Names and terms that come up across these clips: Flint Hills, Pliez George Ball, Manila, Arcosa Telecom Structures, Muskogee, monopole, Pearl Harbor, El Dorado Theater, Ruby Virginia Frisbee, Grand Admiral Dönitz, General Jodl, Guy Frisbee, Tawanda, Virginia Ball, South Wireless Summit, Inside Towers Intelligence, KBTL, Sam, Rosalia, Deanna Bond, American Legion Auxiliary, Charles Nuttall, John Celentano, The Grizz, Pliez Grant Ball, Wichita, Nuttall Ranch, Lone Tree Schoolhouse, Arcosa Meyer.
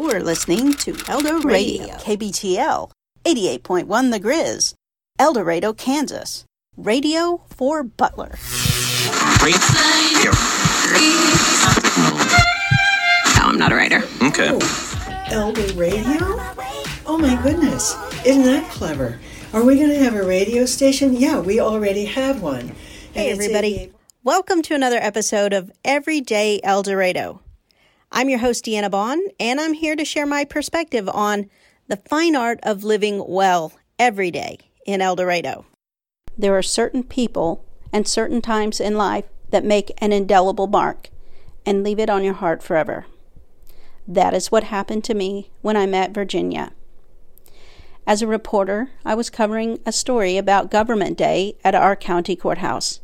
You're listening to Eldo Radio, KBTL, 88.1 The Grizz, El Dorado, Kansas. Radio for Butler. No, I'm not a writer. Okay. Oh, Eldo Radio? Oh my goodness, isn't that clever? Are we going to have a radio station? Yeah, we already have one. Hey everybody, welcome to another episode of Everyday El Dorado. I'm your host, Deanna Bond, and I'm here to share my perspective on the fine art of living well every day in El Dorado. There are certain people and certain times in life that make an indelible mark and leave it on your heart forever. That is what happened to me when I met Virginia. As a reporter, I was covering a story about Government Day at our county courthouse.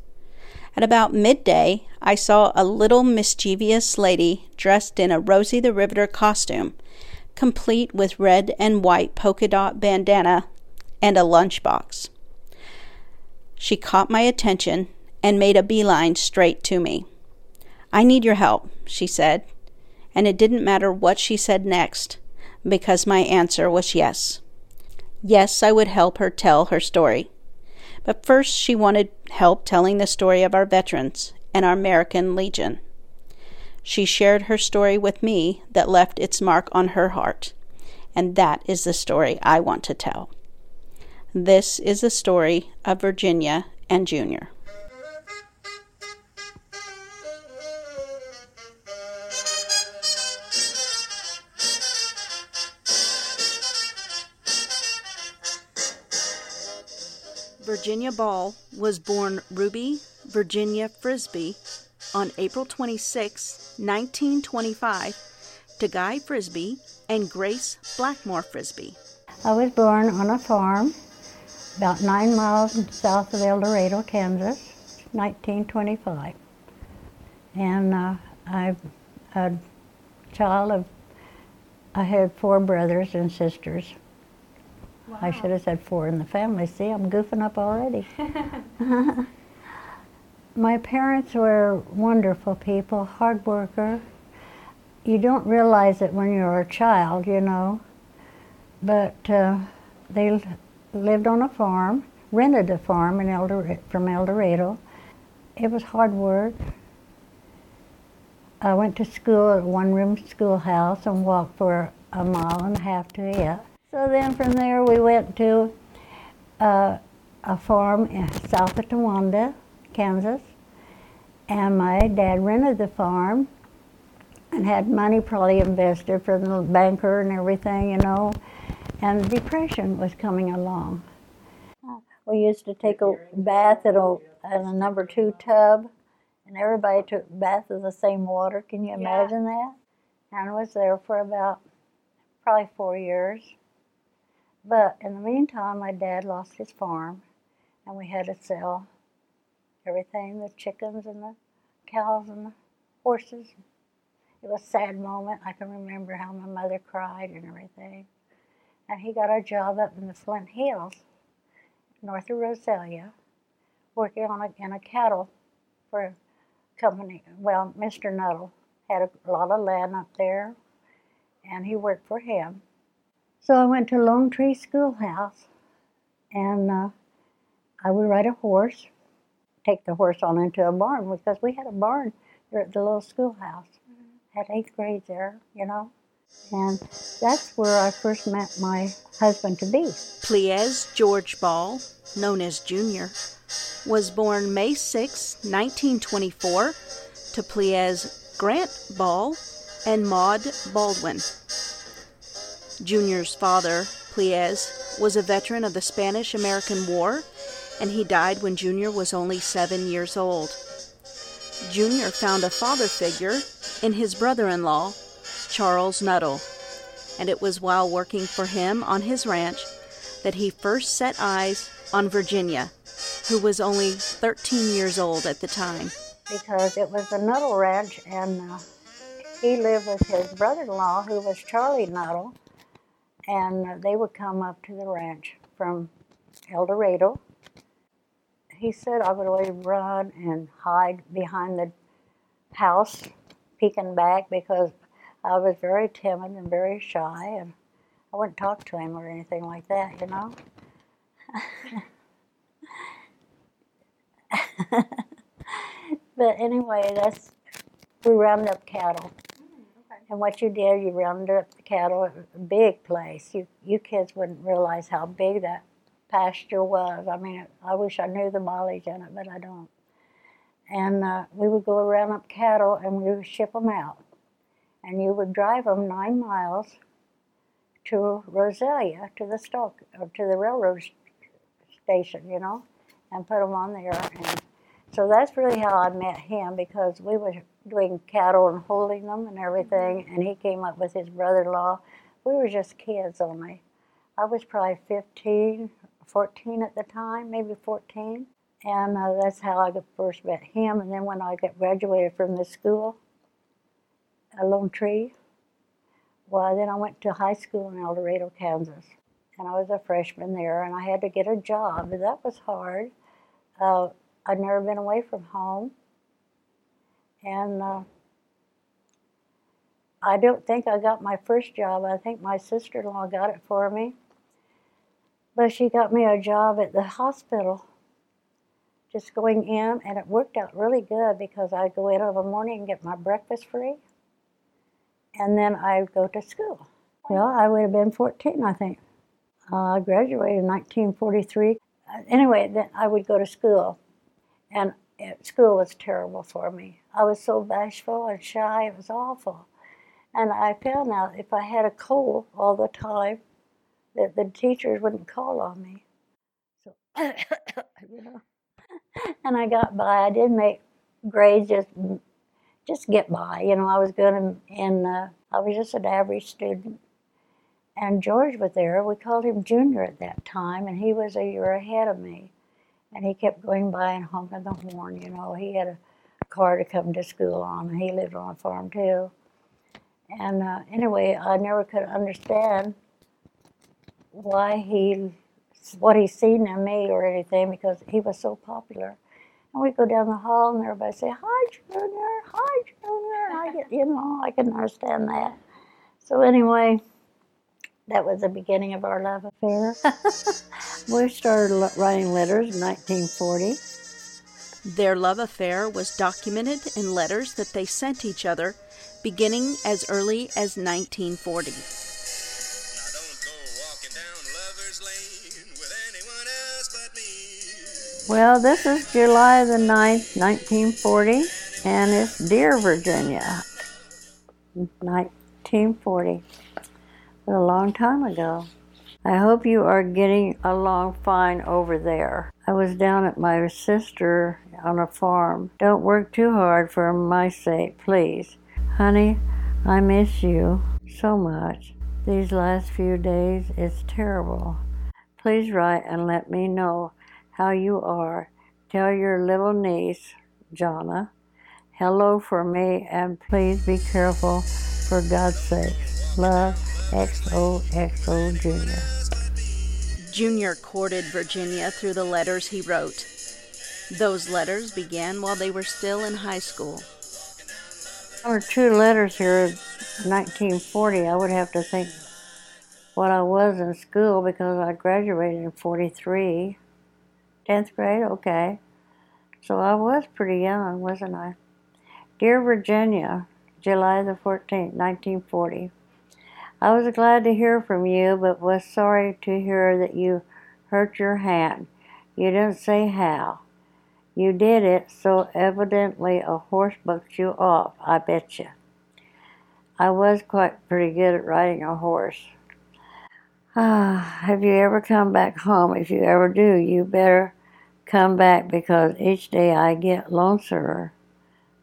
At about midday, I saw a little mischievous lady dressed in a Rosie the Riveter costume, complete with red and white polka dot bandana and a lunchbox. She caught my attention and made a beeline straight to me. "I need your help," she said, and it didn't matter what she said next, because my answer was yes. Yes, I would help her tell her story. But first, she wanted help telling the story of our veterans and our American Legion. She shared her story with me that left its mark on her heart, and that is the story I want to tell. This is the story of Virginia and Junior. Virginia Ball was born Ruby Virginia Frisbee on April 26, 1925, to Guy Frisbee and Grace Blackmore Frisbee. I was born on a farm about 9 miles south of El Dorado, Kansas, 1925. And I'm a child of, I had four brothers and sisters. Wow. I should have said four in the family. See, I'm goofing up already. My parents were wonderful people, hard worker. You don't realize it when you're a child, you know. But they lived on a farm, rented a farm in from El Dorado. It was hard work. I went to school at a one-room schoolhouse and walked for a mile and a half to it. So then from there we went to a farm south of Tawanda, Kansas, and my dad rented the farm and had money probably invested for the banker and everything, you know, and the Depression was coming along. We used to take a bath at a number two tub, and everybody took baths of the same water. Can you imagine that? And I was there for about probably 4 years. But in the meantime, my dad lost his farm, and we had to sell everything, the chickens and the cows and the horses. It was a sad moment. I can remember how my mother cried and everything. And he got a job up in the Flint Hills, north of Rosalia, working in a cattle for a company. Well, Mr. Nuttall had a lot of land up there, and he worked for him. So I went to Lone Tree Schoolhouse, and I would ride a horse, take the horse on into a barn, because we had a barn there at the little schoolhouse. I had 8th grade there, you know. And that's where I first met my husband-to-be. Pliez George Ball, known as Junior, was born May 6, 1924, to Pliez Grant Ball and Maud Baldwin. Junior's father, Pliez, was a veteran of the Spanish-American War, and he died when Junior was only 7 years old. Junior found a father figure in his brother-in-law, Charles Nuttall, and it was while working for him on his ranch that he first set eyes on Virginia, who was only 13 years old at the time. Because it was the Nuttall Ranch, and he lived with his brother-in-law, who was Charlie Nuttall. And they would come up to the ranch from El Dorado. He said I would always run and hide behind the house, peeking back, because I was very timid and very shy, and I wouldn't talk to him or anything like that, you know. But anyway, we rounded up cattle. Okay. And what you did, you rounded up the cattle. It was a big place. You kids wouldn't realize how big that pasture was. I mean, I wish I knew the mileage in it, but I don't. And we would go round up cattle, and we would ship them out. And you would drive them 9 miles to Rosalia, to the stock, or to the railroad station, you know, and put them on there. And so that's really how I met him, because we were doing cattle and holding them and everything, and he came up with his brother-in-law. We were just kids only. I was probably 15, 14 at the time, maybe 14. And that's how I first met him. And then when I got graduated from the school, Lone Tree, well, then I went to high school in El Dorado, Kansas. And I was a freshman there, and I had to get a job. And that was hard. I'd never been away from home. And I don't think I got my first job. I think my sister-in-law got it for me. But she got me a job at the hospital, just going in, and it worked out really good because I'd go in over the morning and get my breakfast free, and then I'd go to school. Well, I would have been 14, I think. I graduated in 1943. Anyway, then I would go to school, and school was terrible for me. I was so bashful and shy, it was awful. And I found out if I had a cold all the time, that the teachers wouldn't call on me. So, you know. And I got by. I did make grades, just get by. You know, I was good, and I was just an average student. And George was there. We called him Junior at that time, and he was a year ahead of me. And he kept going by and honking the horn. You know, he had a car to come to school on, and he lived on a farm too. And anyway, I never could understand why what he seen in me or anything, because he was so popular. And we'd go down the hall, and everybody say, "Hi, Junior, hi, Junior." I get, you know, I can understand that. So anyway, that was the beginning of our love affair. We started writing letters in 1940. Their love affair was documented in letters that they sent each other, beginning as early as 1940. Well, this is July the 9th, 1940, and it's Dear Virginia, 1940, a long time ago. I hope you are getting along fine over there. I was down at my sister on a farm. Don't work too hard for my sake, please. Honey, I miss you so much. These last few days, it's terrible. Please write and let me know how you are. Tell your little niece, Jonna, hello for me, and please be careful for God's sake. Love, XOXO Junior. Junior courted Virginia through the letters he wrote. Those letters began while they were still in high school. There were two letters here in 1940. I would have to think what I was in school, because I graduated in 43. 10th grade, okay. So I was pretty young, wasn't I? Dear Virginia, July the 14th, 1940. I was glad to hear from you, but was sorry to hear that you hurt your hand. You didn't say how. You did it, so evidently a horse bucked you off, I bet you. I was quite pretty good at riding a horse. Have you ever come back home? If you ever do, you better come back, because each day I get lonesomer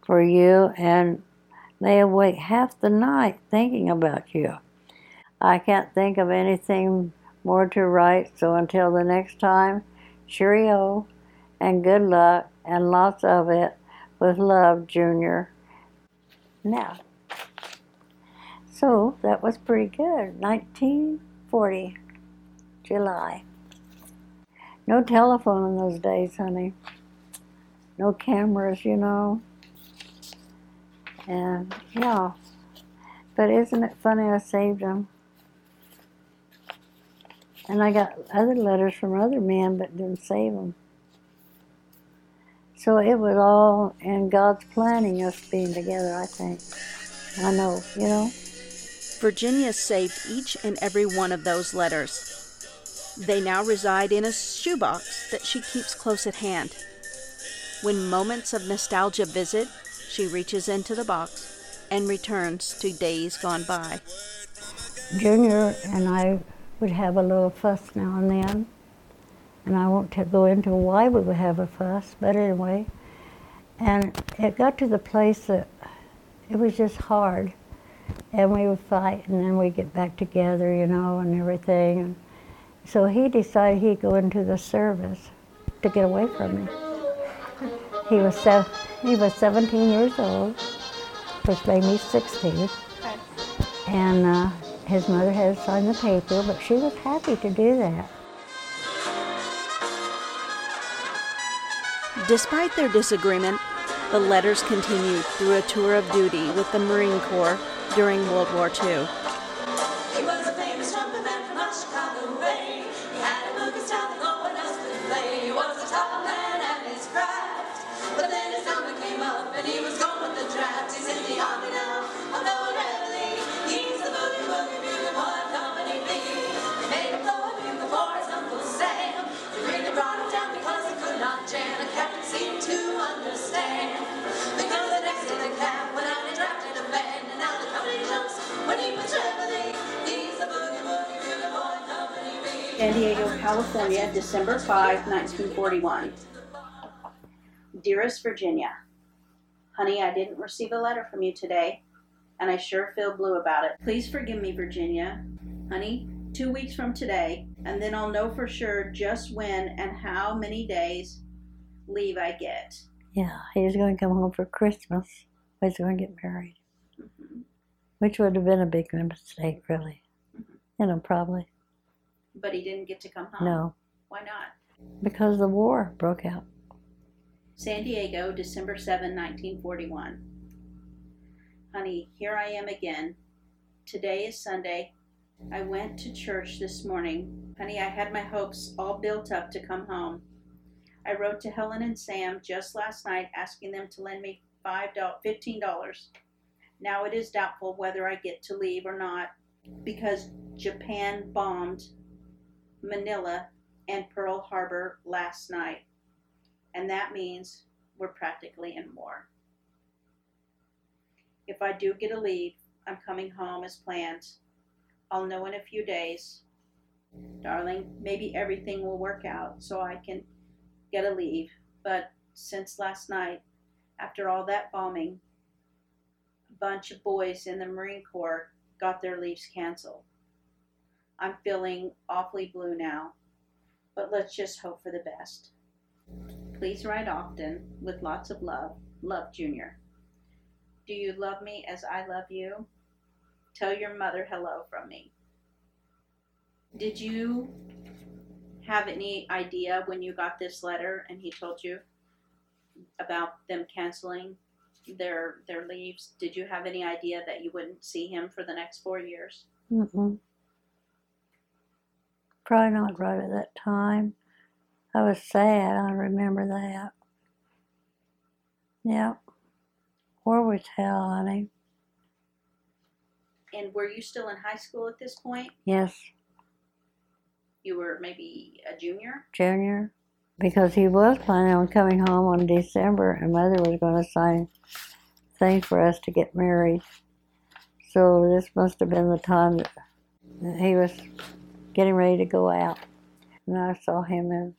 for you and lay awake half the night thinking about you. I can't think of anything more to write, so until the next time, cheerio and good luck and lots of it. With love, Junior. Now, so that was pretty good. 1940, July. No telephone in those days, honey. No cameras, you know. And yeah, But isn't it funny I saved them? And I got other letters from other men but didn't save them. So it was all in God's planning, us being together, I think. I know, you know. Virginia saved each and every one of those letters. They now reside in a shoebox that she keeps close at hand. When moments of nostalgia visit, she reaches into the box and returns to days gone by. Junior and I would have a little fuss now and then, and I won't go into why we would have a fuss, but anyway. And it got to the place that it was just hard, and we would fight, and then we'd get back together, you know, and everything. And so he decided he'd go into the service to get away from me. He was 17 years old, which made me 16. And his mother had signed the paper, but she was happy to do that. Despite their disagreement, the letters continued through a tour of duty with the Marine Corps during World War II. San Diego, California, December 5, 1941. Dearest Virginia, honey, I didn't receive a letter from you today, and I sure feel blue about it. Please forgive me, Virginia. Honey, 2 weeks from today, and then I'll know for sure just when and how many days leave I get. Yeah, he was going to come home for Christmas. He was going to get married, mm-hmm. which would have been a big mistake, really. Mm-hmm. You know, probably. But he didn't get to come home? No. Why not? Because the war broke out. San Diego, December 7, 1941. Honey, here I am again. Today is Sunday. I went to church this morning. Honey, I had my hopes all built up to come home. I wrote to Helen and Sam just last night asking them to lend me $15. Now it is doubtful whether I get to leave or not because Japan bombed Manila and Pearl Harbor last night, and that means we're practically in war. If I do get a leave, I'm coming home as planned. I'll know in a few days. Darling, maybe everything will work out so I can get a leave, but since last night, after all that bombing, a bunch of boys in the Marine Corps got their leaves canceled. I'm feeling awfully blue now, but let's just hope for the best. Please write often with lots of love. Love, Junior. Do you love me as I love you? Tell your mother hello from me. Did you have any idea when you got this letter and he told you about them canceling their leaves? Did you have any idea that you wouldn't see him for the next 4 years? Mm-mm. Probably not right at that time. I was sad, I remember that. Yep. War was hell, honey. And were you still in high school at this point? Yes. You were maybe a junior? Junior. Because he was planning on coming home on December, and Mother was going to sign things for us to get married. So this must have been the time that he was getting ready to go out. And I saw him in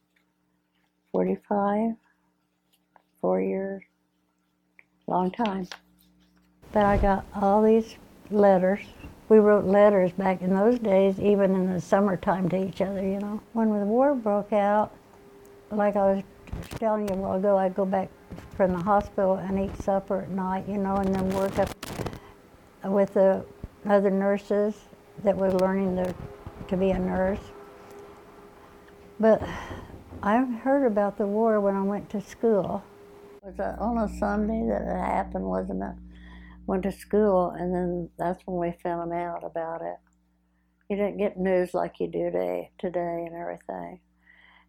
45, 4 years, long time. But I got all these letters. We wrote letters back in those days, even in the summertime to each other, you know. When the war broke out, like I was telling you a while ago, I'd go back from the hospital and eat supper at night, you know, and then work up with the other nurses that were learning to be a nurse. But I heard about the war when I went to school. It was on a Sunday that it happened, wasn't it? went to school, and then that's when we found out about it. You didn't get news like you do today and everything.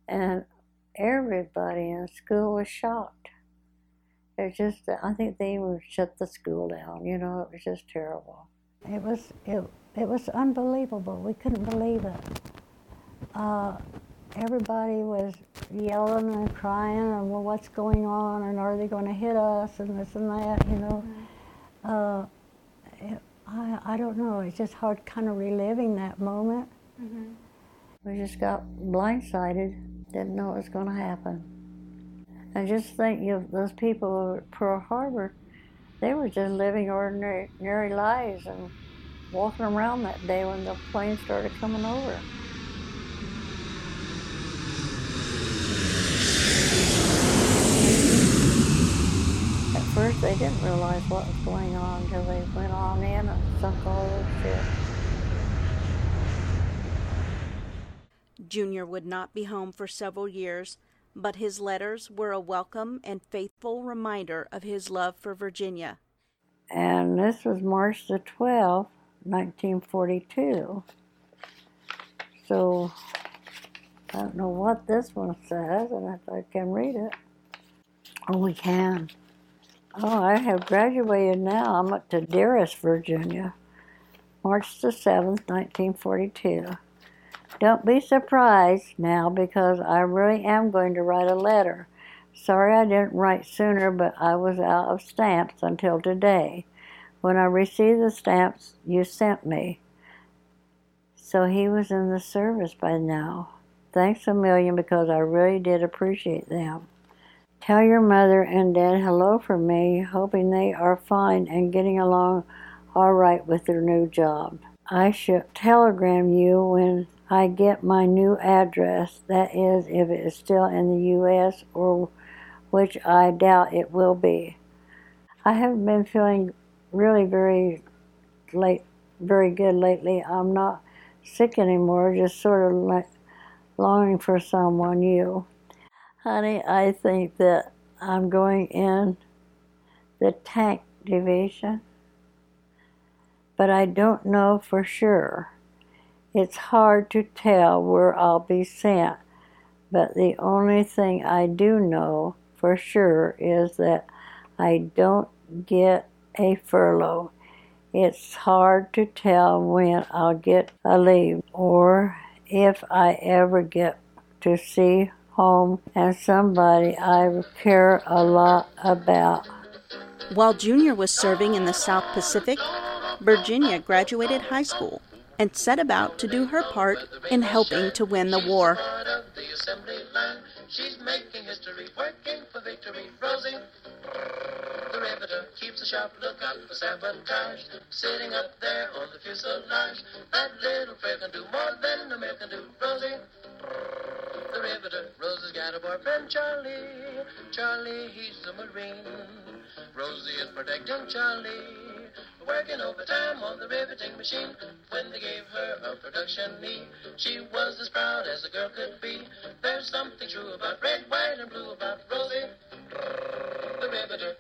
And everybody in school was shocked. It's just, I think they even shut the school down, you know, it was just terrible. It was unbelievable, we couldn't believe it. Everybody was yelling and crying, and well, what's going on, and are they going to hit us, and this and that, you know. I don't know, it's just hard kind of reliving that moment. Mm-hmm. We just got blindsided, didn't know it was going to happen. And just think, you know, those people at Pearl Harbor, they were just living ordinary lives and walking around that day when the plane started coming over. At first they didn't realize what was going on until they went on in and sunk all those ships. Junior would not be home for several years, but his letters were a welcome and faithful reminder of his love for Virginia. And this was March the 12th, 1942. So I don't know what this one says, and if I can read it. Oh, we can. Oh, I have graduated now. I'm up to Dearest Virginia. March the 7th, 1942. Don't be surprised now, because I really am going to write a letter. Sorry I didn't write sooner, but I was out of stamps until today, when I received the stamps you sent me. So he was in the service by now. Thanks a million, because I really did appreciate them. Tell your mother and dad hello from me, hoping they are fine and getting along all right with their new job. I should telegram you when I get my new address, that is, if it is still in the U.S., or which I doubt it will be. I have been feeling really very good lately. I'm not sick anymore, just sort of like longing for someone, you. Honey, I think that I'm going in the tank division, but I don't know for sure. It's hard to tell where I'll be sent, but the only thing I do know for sure is that I don't get a furlough. It's hard to tell when I'll get a leave or if I ever get to see home and somebody I care a lot about. While Junior was serving in the South Pacific, Virginia graduated high school and set about to do her part in helping to win the war. Working overtime on the riveting machine. When they gave her a production knee, she was as proud as a girl could be. There's something true about red, white, and blue, about Rosie, the riveter.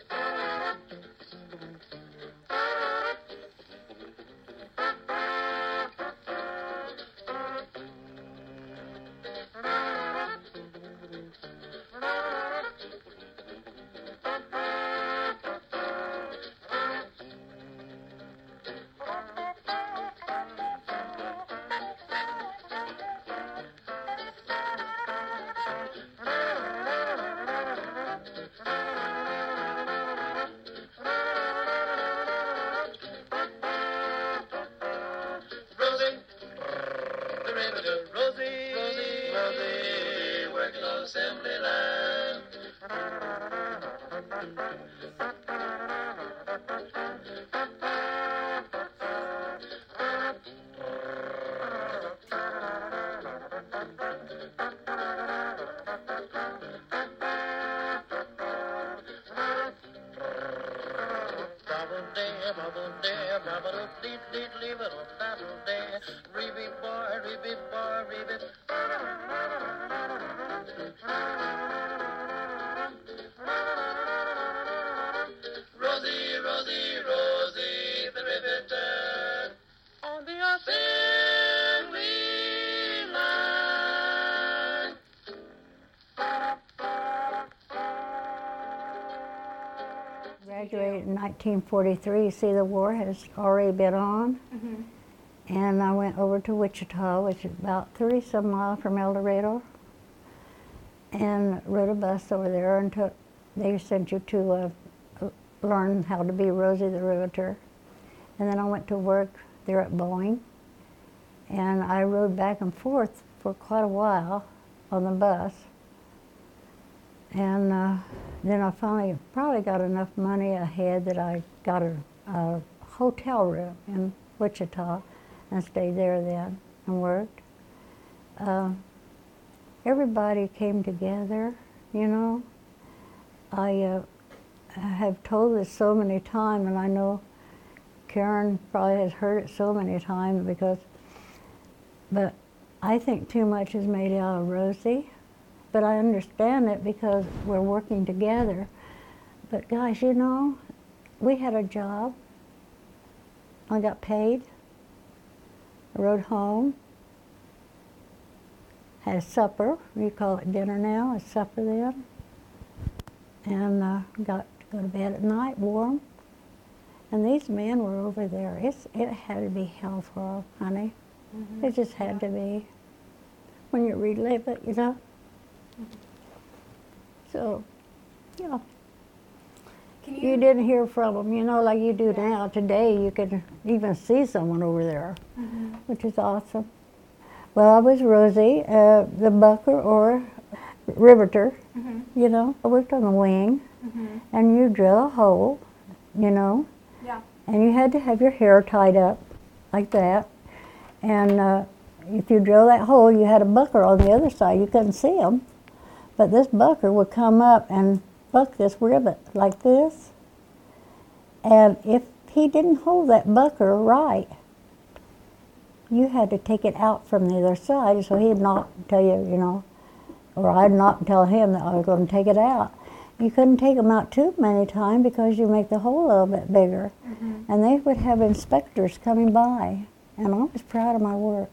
Rosie, Rosie, Rosie. Graduated in 1943. You see, the war has already been on. Mm-hmm. And I went over to Wichita, which is about 30-some miles from El Dorado, and rode a bus over there and they sent you to learn how to be Rosie the Riveter. And then I went to work there at Boeing, and I rode back and forth for quite a while on the bus. And then I finally probably got enough money ahead that I got a hotel room in Wichita and stayed there then and worked. Everybody came together, you know. I have told this so many times, and I know Karen probably has heard it so many times but I think too much is made out of Rosie. But I understand it because we're working together. But guys, you know, we had a job. I got paid. I rode home. Had a supper. We call it dinner now. A supper then. And got to go to bed at night, warm. And these men were over there. It had to be hell for us, honey. Mm-hmm. It just had to be. When you relive it, you know. So, yeah. You didn't hear from them, you know, like you do now. Today, you can even see someone over there, mm-hmm. which is awesome. Well, I was Rosie, the bucker or riveter, mm-hmm. you know. I worked on the wing, mm-hmm. and you drill a hole, you know. Yeah. And you had to have your hair tied up like that. And if you drill that hole, you had a bucker on the other side. You couldn't see him. But this bucker would come up and buck this rivet like this. And if he didn't hold that bucker right, you had to take it out from the other side. So he'd not tell you, you know, or I'd not tell him that I was going to take it out. You couldn't take them out too many times because you make the hole a little bit bigger. Mm-hmm. And they would have inspectors coming by. And I was proud of my work,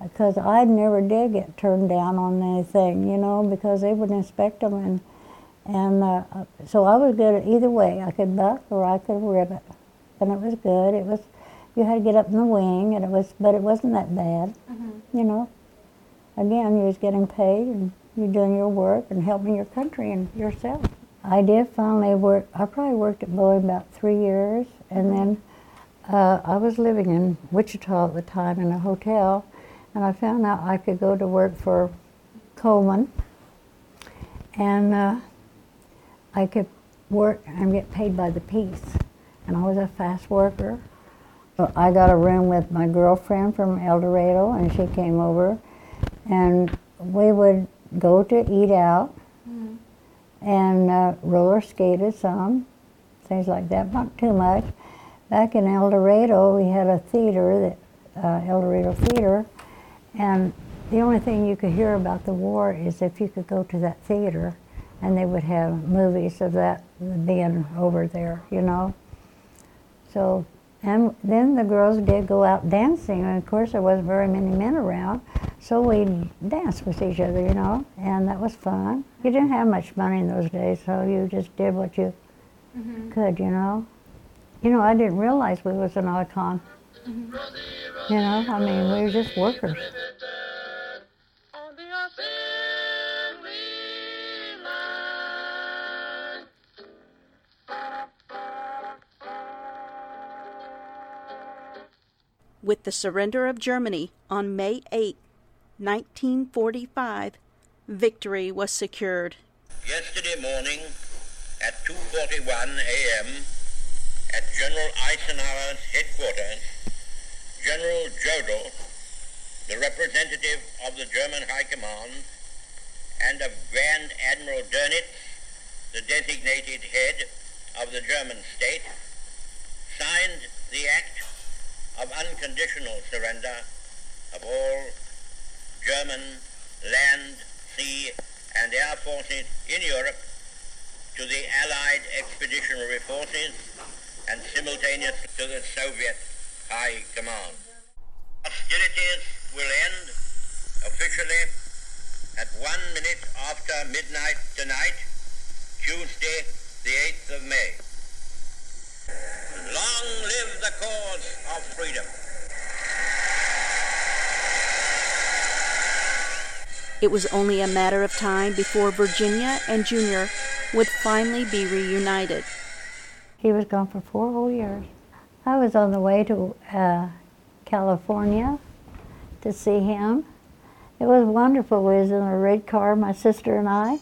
because I never did get turned down on anything, you know, because they would inspect them. And so I was good at either way. I could buck or I could rivet. And it was good. It was, you had to get up in the wing, and but it wasn't that bad, mm-hmm. you know. Again, you was getting paid, and you're doing your work and helping your country and yourself. I did finally work. I probably worked at Boeing about 3 years, and then I was living in Wichita at the time in a hotel. And I found out I could go to work for Coleman, and I could work and get paid by the piece. And I was a fast worker. So I got a room with my girlfriend from El Dorado, and she came over, and we would go to eat out, mm-hmm. and roller skated some, things like that, not too much. Back in El Dorado, we had a theater, El Dorado Theater. And the only thing you could hear about the war is if you could go to that theater, and they would have movies of that being over there, you know. So, and then the girls did go out dancing, and of course there wasn't very many men around, so we'd dance with each other, you know, and that was fun. You didn't have much money in those days, so you just did what you mm-hmm. could, you know. You know, I didn't realize we was an icon. Mm-hmm. You know, I mean, we were just workers. With the surrender of Germany on May 8, 1945, victory was secured. Yesterday morning at 2:41 a.m. at General Eisenhower's headquarters, General Jodl, the representative of the German High Command, and of Grand Admiral Dönitz, the designated head of the German state, signed the act of unconditional surrender of all German land, sea, and air forces in Europe to the Allied Expeditionary Forces and simultaneously to the Soviet High Command. hostilities will end officially at 1 minute after midnight tonight, Tuesday, the 8th of May. Long live the cause of freedom. It was only a matter of time before Virginia and Junior would finally be reunited. He was gone for 4 whole years. I was on the way to California to see him. It was wonderful. We was in a red car, my sister and I,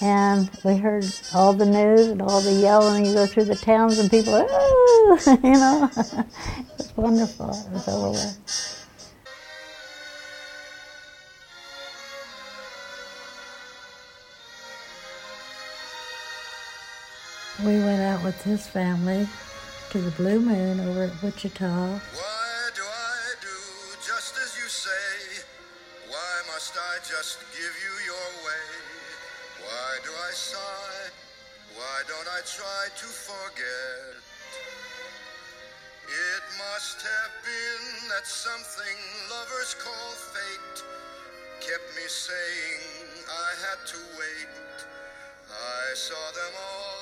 and we heard all the news and all the yelling. You go through the towns and people, ooh, you know. It was wonderful. It was over with. We went out with his family to the Blue Moon over at Wichita. Why do I do just as you say? Why must I just give you your way? Why do I sigh? Why don't I try to forget? It must have been that something lovers call fate kept me saying I had to wait. I saw them all.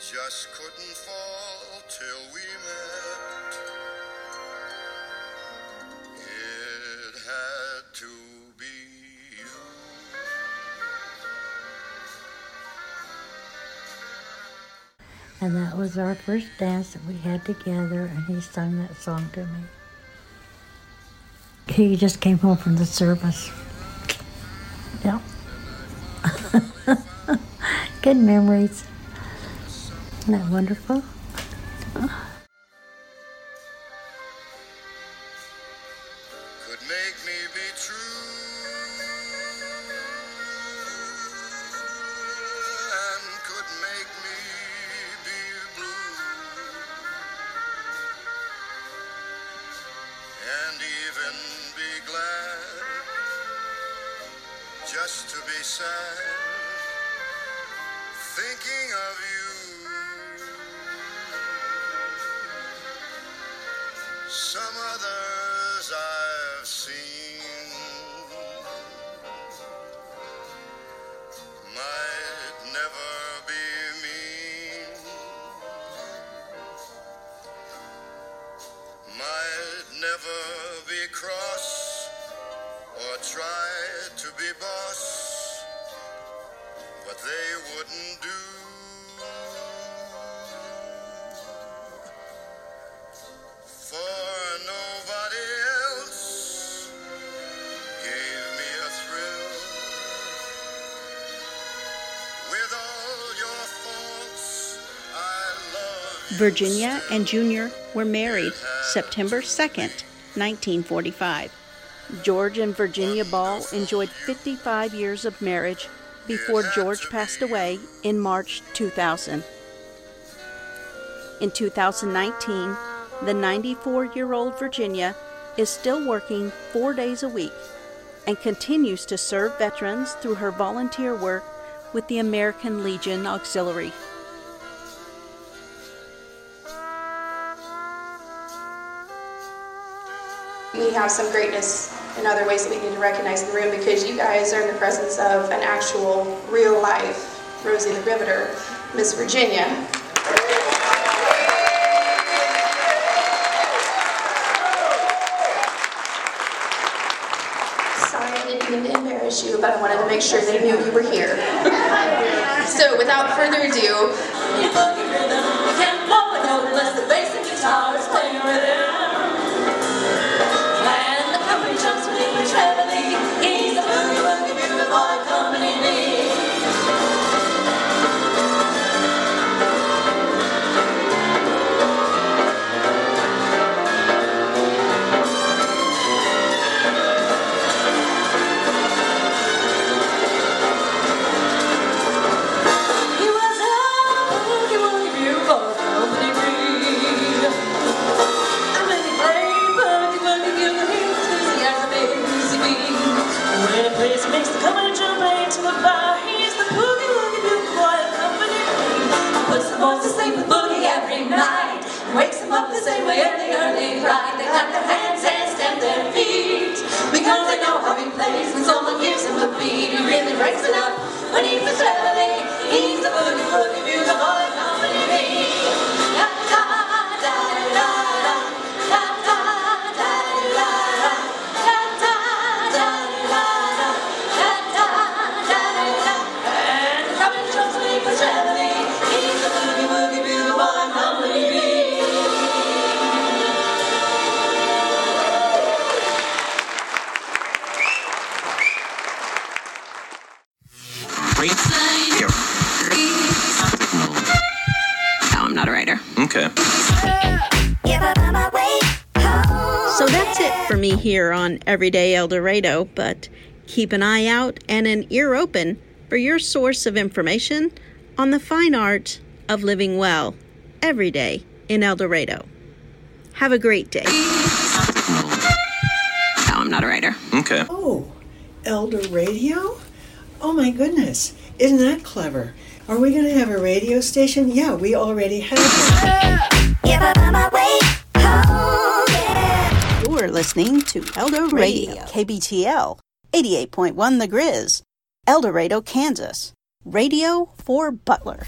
Just couldn't fall till we met. It had to be you. And that was our first dance that we had together, and he sung that song to me. He just came home from the service. Yep. Good memories. Isn't that wonderful? Could make me be true and could make me be blue, and even be glad just to be sad thinking of you. Some others I've seen might never be mean, might never be cross or try to be boss, but they wouldn't do. Virginia and Junior were married September 2nd, 1945. George and Virginia Ball enjoyed 55 years of marriage before George passed away in March 2000. In 2019, the 94-year-old Virginia is still working 4 days a week and continues to serve veterans through her volunteer work with the American Legion Auxiliary. We have some greatness in other ways that we need to recognize in the room, because you guys are in the presence of an actual, real-life Rosie the Riveter, Miss Virginia. Sorry I didn't mean to embarrass you, but I wanted to make sure they knew you were here. So without further ado... You can't blow a note unless the basic guitar is playing with it. Wakes them up the same way every early pride. They clap their hands and stand. So that's it for me here on Everyday El Dorado, but keep an eye out and an ear open for your source of information on the fine art of living well every day in El Dorado. Have a great day. No, I'm not a writer. Okay. Oh, El Dorado? Oh my goodness. Isn't that clever? Are we going to have a radio station? Yeah, we already have it. Yeah, but mama, wait. Oh, yeah. You're listening to Eldo Radio, KBTL, 88.1 The Grizz, El Dorado, Kansas. Radio for Butler.